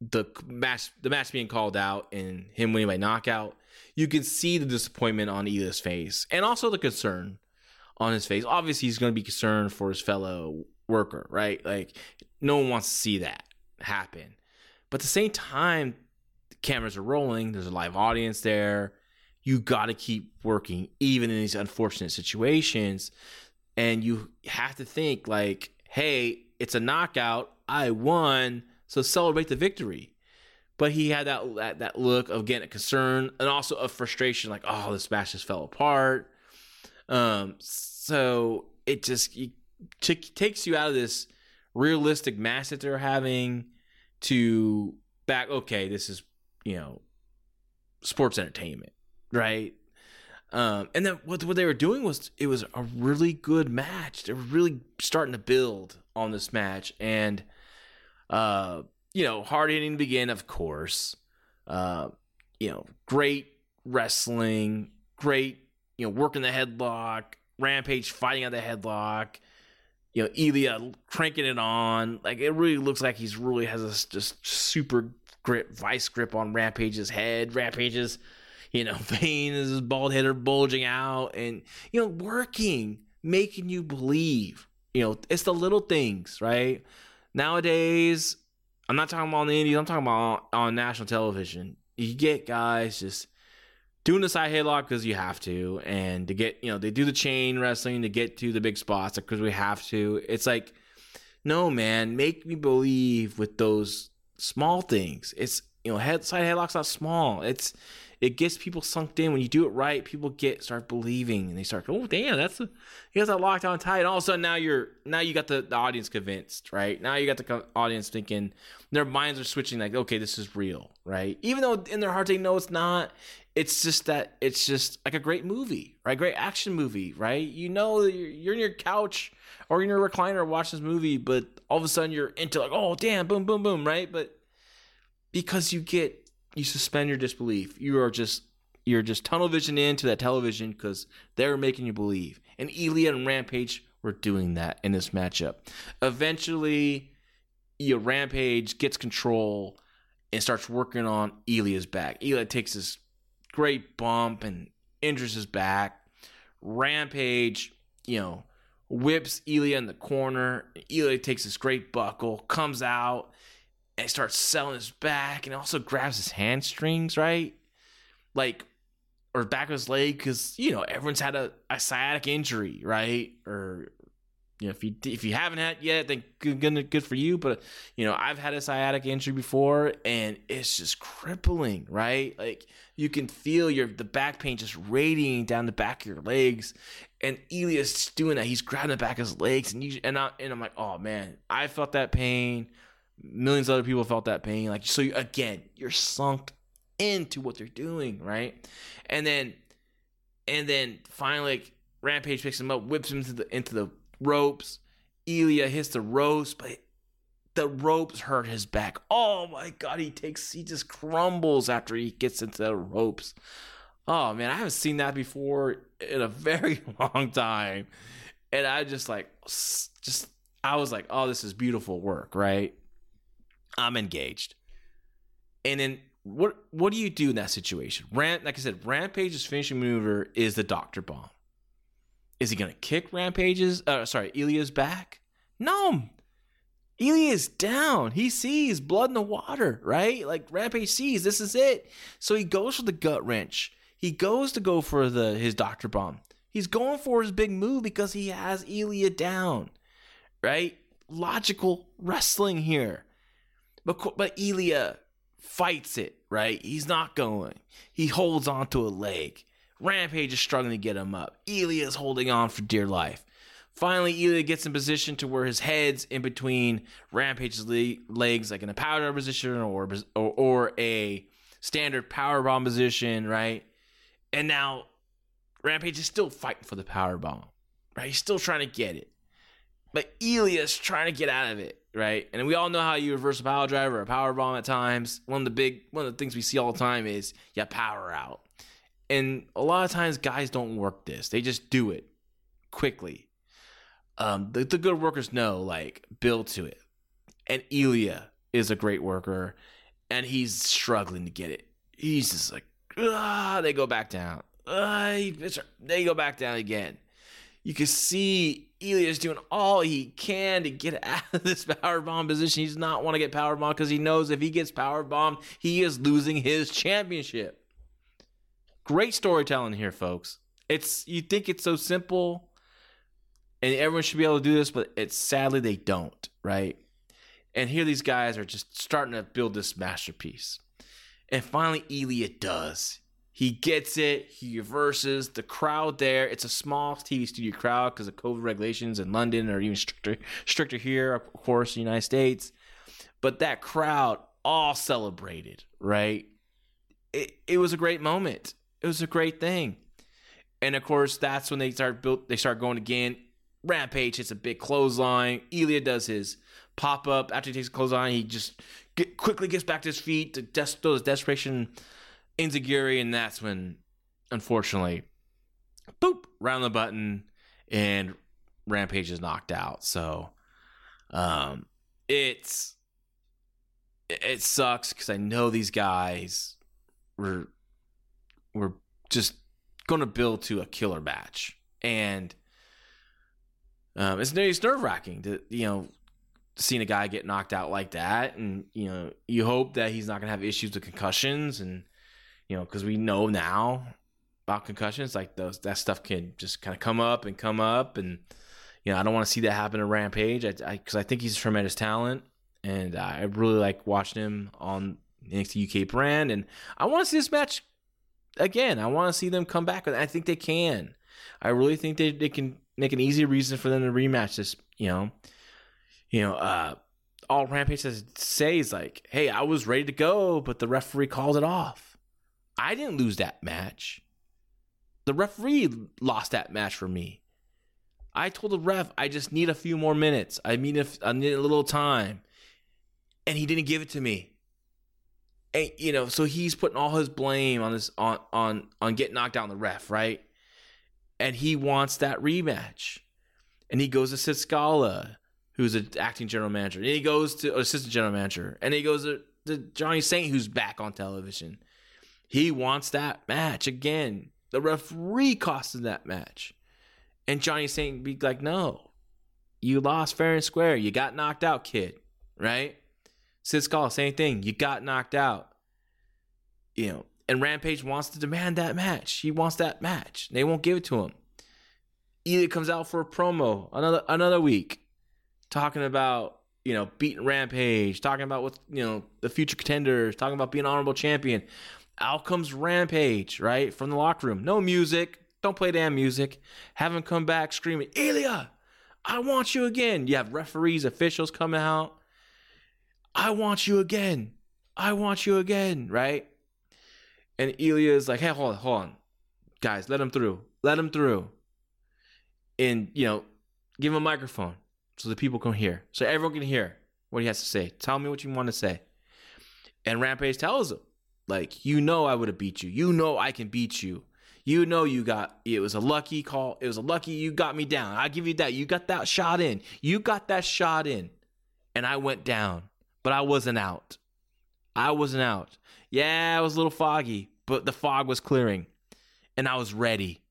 the match being called out and him winning by knockout. You can see the disappointment on Ilja's face, and also the concern on his face. Obviously, he's going to be concerned for his fellow worker, right? Like, no one wants to see that happen. But at the same time, the cameras are rolling. There's a live audience there. You got to keep working, even in these unfortunate situations, And you have to think like, hey, it's a knockout. I won. So celebrate the victory. But he had that look of getting a concern and also of frustration. Like, oh, this match just fell apart. So it just takes you out of this realistic match that they're having to back. Okay, this is, sports entertainment, right? And then what they were doing was it was a really good match. They were really starting to build on this match, and hard hitting to begin, of course. Great wrestling, great working the headlock, Rampage fighting out the headlock. Ilja cranking it on. Like, it really looks like he's really has this just super grip, vice grip on Rampage's head. Rampage's vein is his bald head are bulging out, and working, making you believe. It's the little things, right? Nowadays, I'm not talking about on the indies. I'm talking about on national television. You get guys just doing the side headlock because you have to, and to get they do the chain wrestling to get to the big spots because we have to. It's like, no, man, make me believe with those small things. It's side headlock's not small. It gets people sunk in. When you do it right, people start believing, and they start, oh damn, he has that locked on tight. And all of a sudden now you got the audience convinced, right? Now you got the audience thinking, their minds are switching, like, okay, this is real, right? Even though in their heart they know it's not. It's just that it's just like a great movie, right? Great action movie, right? You're in your couch or in your recliner watching this movie, but all of a sudden you're into like, oh damn, boom, boom, boom, right? But because you suspend your disbelief. You're just tunnel vision into that television because they're making you believe. And Ilja and Rampage were doing that in this matchup. Eventually, Rampage gets control and starts working on Ilja's back. Ilja takes this great bump and injures his back. Rampage, whips Ilja in the corner. Ilja takes this great buckle, comes out, and starts selling his back, and also grabs his hamstrings, right? Like, or back of his leg, because everyone's had a sciatic injury, right? Or if you haven't had yet, then good for you. But I've had a sciatic injury before, and it's just crippling, right? Like you can feel the back pain just radiating down the back of your legs, and Ilja's doing that. He's grabbing the back of his legs, and I'm like, oh man, I felt that pain. Millions of other people felt that pain. Like, so you're sunk into what they're doing, right? And then finally, like, Rampage picks him up, whips him into the ropes. Ilja hits the ropes, but the ropes hurt his back. Oh my god, he just crumbles after he gets into the ropes. Oh man, I haven't seen that before in a very long time, and I I was like, oh, this is beautiful work, right? I'm engaged. And then what do you do in that situation? Like I said, Rampage's finishing maneuver is the Dr. Bomb. Is he going to kick Ilja's back? No. Ilja is down. He sees blood in the water, right? Like Rampage sees this is it. So he goes for the gut wrench. He goes to go for his Dr. Bomb. He's going for his big move because he has Ilja down, right? Logical wrestling here. But Ilja fights it, right? He's not going. He holds on to a leg. Rampage is struggling to get him up. Ilja is holding on for dear life. Finally, Ilja gets in position to where his head's in between Rampage's legs, like in a powerbomb position or a standard powerbomb position, right? And now Rampage is still fighting for the powerbomb, right? He's still trying to get it. But Ilja's trying to get out of it, right? And we all know how you reverse a power drive or a power bomb at times. One of the things we see all the time is you power out. And a lot of times guys don't work this. They just do it quickly. The good workers know, like, build to it. And Ilja is a great worker, and he's struggling to get it. He's just like, they go back down. They go back down again. You can see Ilja's doing all he can to get out of this powerbomb position. He does not want to get powerbombed because he knows if he gets powerbombed, he is losing his championship. Great storytelling here, folks. You think it's so simple, and everyone should be able to do this, but it's sadly they don't, right? And here these guys are just starting to build this masterpiece. And finally, Ilja does. He gets it. He reverses the crowd there. It's a small TV studio crowd because the COVID regulations in London are even stricter here, of course, in the United States. But that crowd all celebrated, right? It was a great moment. It was a great thing. And, of course, that's when they start going again. Rampage hits a big clothesline. Ilja does his pop-up. After he takes the clothesline, he just quickly gets back to his feet to throw his desperation enziguri, and that's when, unfortunately, boop, round the button, and Rampage is knocked out. So, it sucks because I know these guys were just going to build to a killer match, and it's nerve wracking to seeing a guy get knocked out like that, and you hope that he's not going to have issues with concussions and. Because we know now about concussions, like that stuff can just kind of come up. And, I don't want to see that happen to Rampage because I think he's a tremendous talent. And I really like watching him on NXT UK brand. And I want to see this match again. I want to see them come back. And I think they can. I really think they can make an easy reason for them to rematch this, all Rampage has to say is like, hey, I was ready to go, but the referee called it off. I didn't lose that match. The referee lost that match for me. I told the ref, I just need a few more minutes. I need a little time. And he didn't give it to me. And, so he's putting all his blame on this, on getting knocked down the ref, right? And he wants that rematch. And he goes to Sid Scala, who's an acting general manager. And he goes to assistant general manager. And he goes to Johnny Saint, who's back on television. He wants that match again. The referee cost him that match. And Johnny Saint be like, no, you lost fair and square. You got knocked out, kid. Right? Sid Scala, same thing. You got knocked out. And Rampage wants to demand that match. He wants that match. They won't give it to him. Ilja comes out for a promo another week talking about, beating Rampage, talking about what, the future contenders, talking about being honorable champion. Out comes Rampage, right? From the locker room. No music. Don't play damn music. Have him come back screaming, Ilja, I want you again. You have referees, officials come out. I want you again. I want you again, right? And Ilja is like, hey, hold on. Guys, let him through. Let him through. And, give him a microphone so the people can hear. So everyone can hear what he has to say. Tell me what you want to say. And Rampage tells him. Like, I would have beat you. I can beat you. It was a lucky call. It was a lucky, you got me down. I give you that. You got that shot in. And I went down. But I wasn't out. Yeah, I was a little foggy. But the fog was clearing. And I was ready.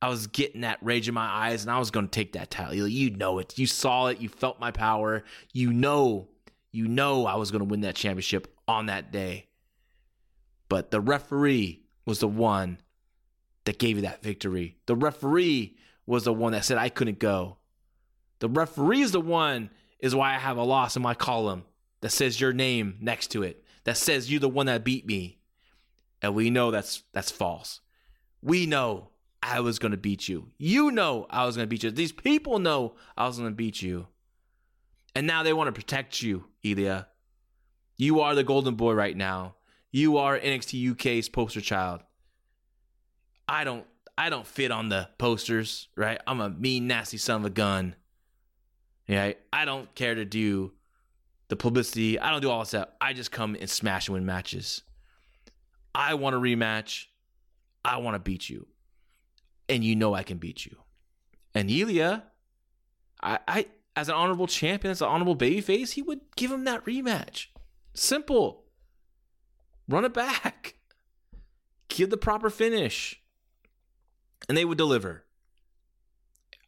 I was getting that rage in my eyes. And I was going to take that title. You know it. You saw it. You felt my power. You know I was going to win that championship on that day. But the referee was the one that gave you that victory. The referee was the one that said I couldn't go. The referee is the one is why I have a loss in my column that says your name next to it. That says you're the one that beat me. And we know that's false. We know I was going to beat you. You know I was going to beat you. These people know I was going to beat you. And now they want to protect you, Ilja. You are the golden boy right now. You are NXT UK's poster child. I don't fit on the posters, right? I'm a mean, nasty son of a gun. Yeah, I don't care to do the publicity. I don't do all this stuff. I just come and smash and win matches. I want a rematch. I want to beat you. And you know I can beat you. And Ilja, I as an honorable champion, as an honorable babyface, he would give him that rematch. Simple. Run it back. Give the proper finish. And they would deliver.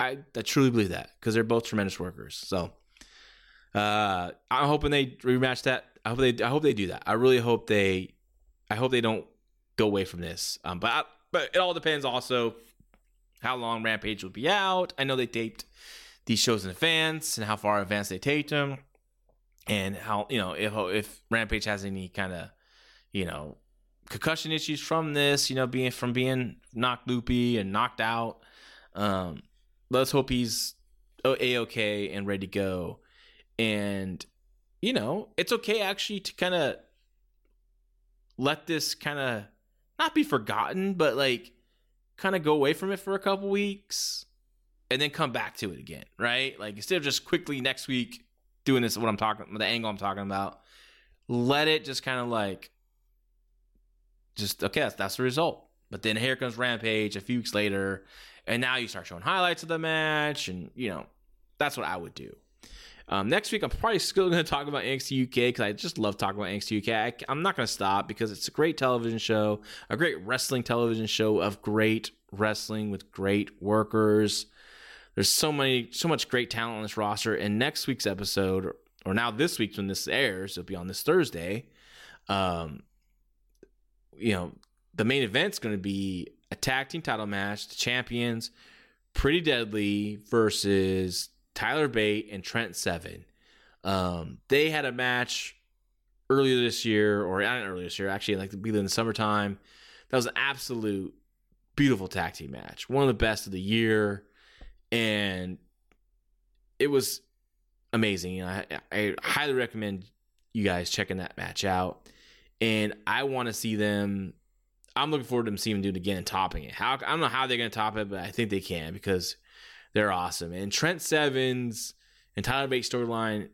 I truly believe that because they're both tremendous workers. So I'm hoping they rematch that. I hope they do that. I really hope they. I hope they don't go away from this. But it all depends also how long Rampage would be out. I know they taped these shows in advance and how far advance they taped them, and how, you know, if Rampage has any kind of, you know, concussion issues from this, you know, being knocked loopy and knocked out. Let's hope he's A-OK and ready to go. And, you know, it's okay actually to kind of let this kind of not be forgotten, but like kind of go away from it for a couple weeks and then come back to it again, right? Like, instead of just quickly next week doing this, the angle I'm talking about, let it just kind of like, just, okay, that's the result. But then here comes Rampage a few weeks later, and now you start showing highlights of the match, and, you know, that's what I would do. Next week, I'm probably still going to talk about NXT UK because I just love talking about NXT UK. I'm not going to stop because it's a great television show, a great wrestling television show of great wrestling with great workers. There's so much great talent on this roster. And next week's episode, or now this week's when this airs, it'll be on this Thursday. You know, the main event's going to be a tag team title match, the champions, Pretty Deadly versus Tyler Bate and Trent Seven. They had a match earlier in the summertime. That was an absolute beautiful tag team match, one of the best of the year, and it was amazing. You know, I highly recommend you guys checking that match out. And I want to see them. I'm looking forward to them seeing them do it again and topping it. I don't know how they're going to top it, but I think they can because they're awesome. And Trent Seven's and Tyler Bate's storyline,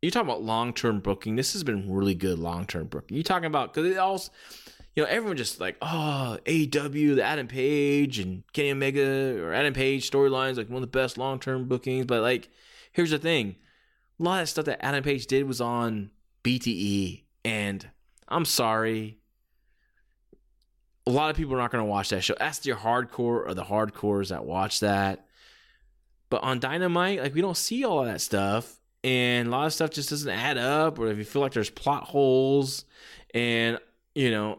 you're talking about long-term booking. This has been really good long-term booking. You're talking about, because it also, you know, everyone just like, oh, AEW, the Adam Page and Kenny Omega or Adam Page storylines, like one of the best long-term bookings. But like, here's the thing. A lot of stuff that Adam Page did was on BTE, and I'm sorry, a lot of people are not going to watch that show. That's your hardcore or the hardcores that watch that. But on Dynamite, like, we don't see all of that stuff, and a lot of stuff just doesn't add up. Or if you feel like there's plot holes, and, you know,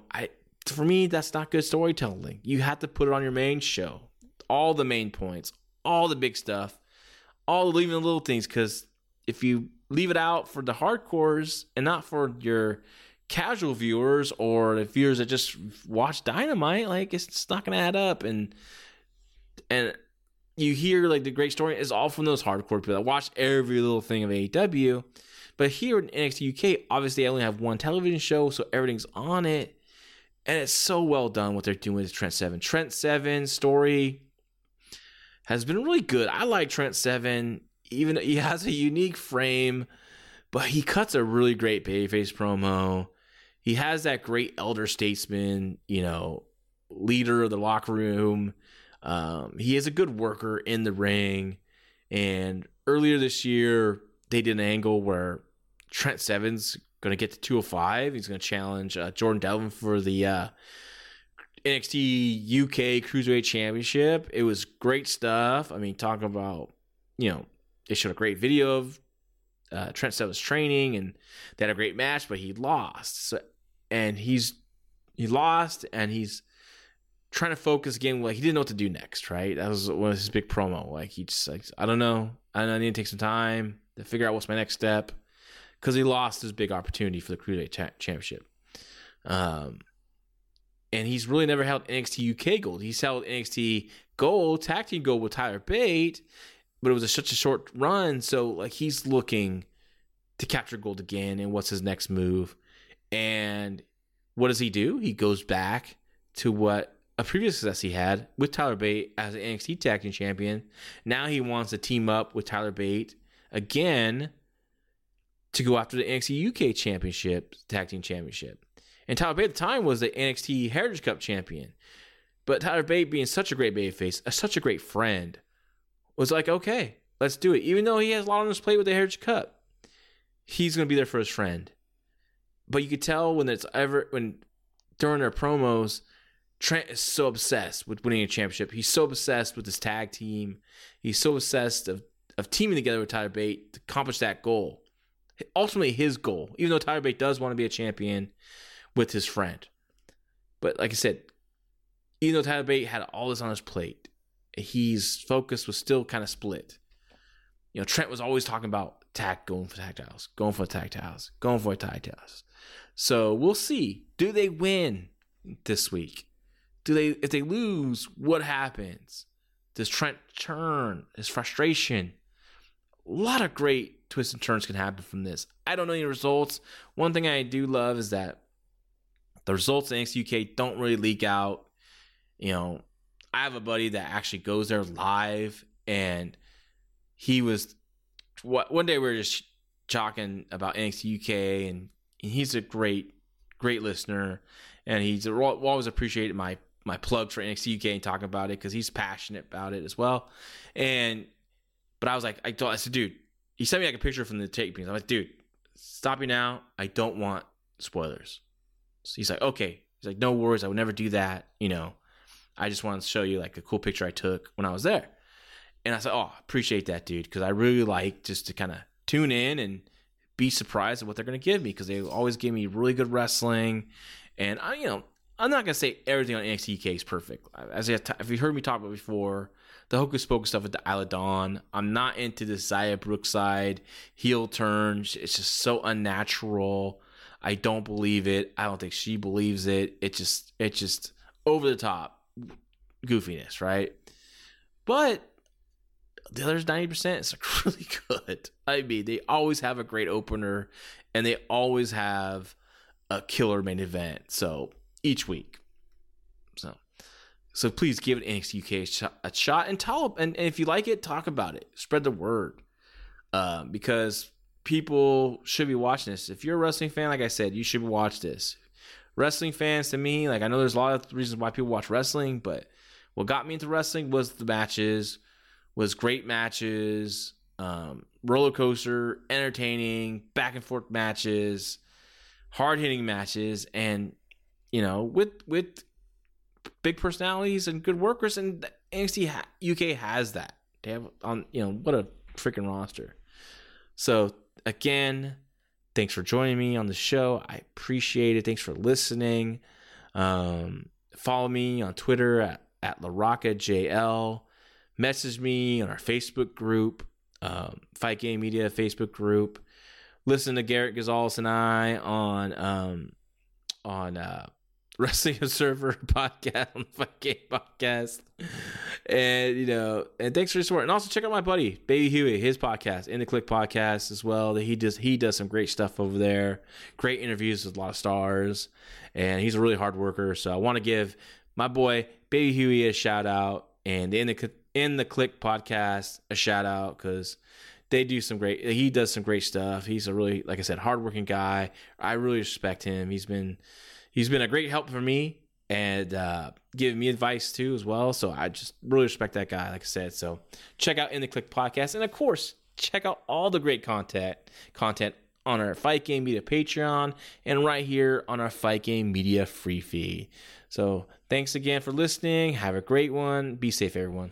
for me, that's not good storytelling. You have to put it on your main show, all the main points, all the big stuff, all even the little things. Because if you leave it out for the hardcores and not for your casual viewers or the viewers that just watch Dynamite, like, it's not gonna add up. And you hear, like, the great story is all from those hardcore people that watch every little thing of AEW. But here in NXT UK, obviously I only have one television show, so everything's on it, and it's so well done what they're doing with Trent Seven. Trent Seven's story has been really good. I like Trent Seven, even though he has a unique frame, but he cuts a really great babyface promo. He has that great elder statesman, you know, leader of the locker room. He is a good worker in the ring. And earlier this year, they did an angle where Trent Seven's going to get to 205. He's going to challenge Jordan Devlin for the NXT UK Cruiserweight Championship. It was great stuff. I mean, talk about, you know, they showed a great video of Trent Seven's training, and they had a great match, but he lost. So, and he lost, and he's trying to focus again. Like, he didn't know what to do next, right? That was one of his big promo. Like, he just like, I don't know. I need to take some time to figure out what's my next step, because he lost his big opportunity for the Cruiserweight Championship. And he's really never held NXT UK gold. He's held NXT gold, tag team gold with Tyler Bate, but it was such a short run. So, like, he's looking to capture gold again. And what's his next move? And what does he do? He goes back to what a previous success he had with Tyler Bate as an NXT Tag Team Champion. Now he wants to team up with Tyler Bate again to go after the NXT UK Championship, Tag Team Championship. And Tyler Bate at the time was the NXT Heritage Cup Champion. But Tyler Bate, being such a great babyface, such a great friend, was like, okay, let's do it. Even though he has a lot on his plate with the Heritage Cup, he's going to be there for his friend. But you could tell when during their promos, Trent is so obsessed with winning a championship. He's so obsessed with his tag team. He's so obsessed of teaming together with Tyler Bate to accomplish that goal. Ultimately, his goal, even though Tyler Bate does want to be a champion with his friend. But like I said, even though Tyler Bate had all this on his plate, his focus was still kind of split. You know, Trent was always talking about going for tag titles. So we'll see. Do they win this week? If they lose, what happens? Does Trent turn? His frustration? A lot of great twists and turns can happen from this. I don't know any results. One thing I do love is that the results in NXT UK don't really leak out. You know, I have a buddy that actually goes there live, and he was... One day we were just talking about NXT UK, and he's a great listener, and he's always appreciated my plug for NXT UK and talking about it because he's passionate about it as well. But I was like, I said, dude, he sent me like a picture from the tapings. I'm like, dude, stop you now. I don't want spoilers. So he's like, okay. He's like, no worries. I would never do that. You know, I just wanted to show you like a cool picture I took when I was there. And I said, oh, appreciate that, dude, because I really like just to kind of tune in and be surprised at what they're going to give me, because they always give me really good wrestling. And I'm not going to say everything on NXT UK is perfect. As if you heard me talk about before, the hocus pocus stuff with the Isla Dawn. I'm not into this Zaya Brookside heel turn. It's just so unnatural. I don't believe it. I don't think she believes it. It's just over the top goofiness, right? But the others 90% is like really good. I mean, they always have a great opener, and they always have a killer main event. So each week, so please give it NXT UK a shot, and tell them, and if you like it, talk about it, spread the word, because people should be watching this. If you're a wrestling fan, like I said, you should watch this. Wrestling fans, to me, like I know there's a lot of reasons why people watch wrestling, but what got me into wrestling was the matches. Was great matches, roller coaster, entertaining, back and forth matches, hard hitting matches, and with big personalities and good workers. And NXT UK has that. They have what a freaking roster. So again, thanks for joining me on the show. I appreciate it. Thanks for listening. Follow me on Twitter at LaRoccaJL. Message me on our Facebook group, Fight Game Media Facebook group. Listen to Garrett Gonzalez and I on Wrestling Observer podcast, on the Fight Game podcast. And thanks for your support. And also check out my buddy, Baby Huey, his podcast, In the Click podcast as well. That he does some great stuff over there. Great interviews with a lot of stars. And he's a really hard worker. So I want to give my boy, Baby Huey, a shout out. And In the Click podcast, a shout out, because he does some great stuff. He's a really, like I said, hardworking guy. I really respect him. He's been a great help for me, and giving me advice too as well. So I just really respect that guy, like I said. So check out In the Click podcast, and of course check out all the great content on our Fight Game Media Patreon and right here on our Fight Game Media free feed. So thanks again for listening. Have a great one. Be safe, everyone.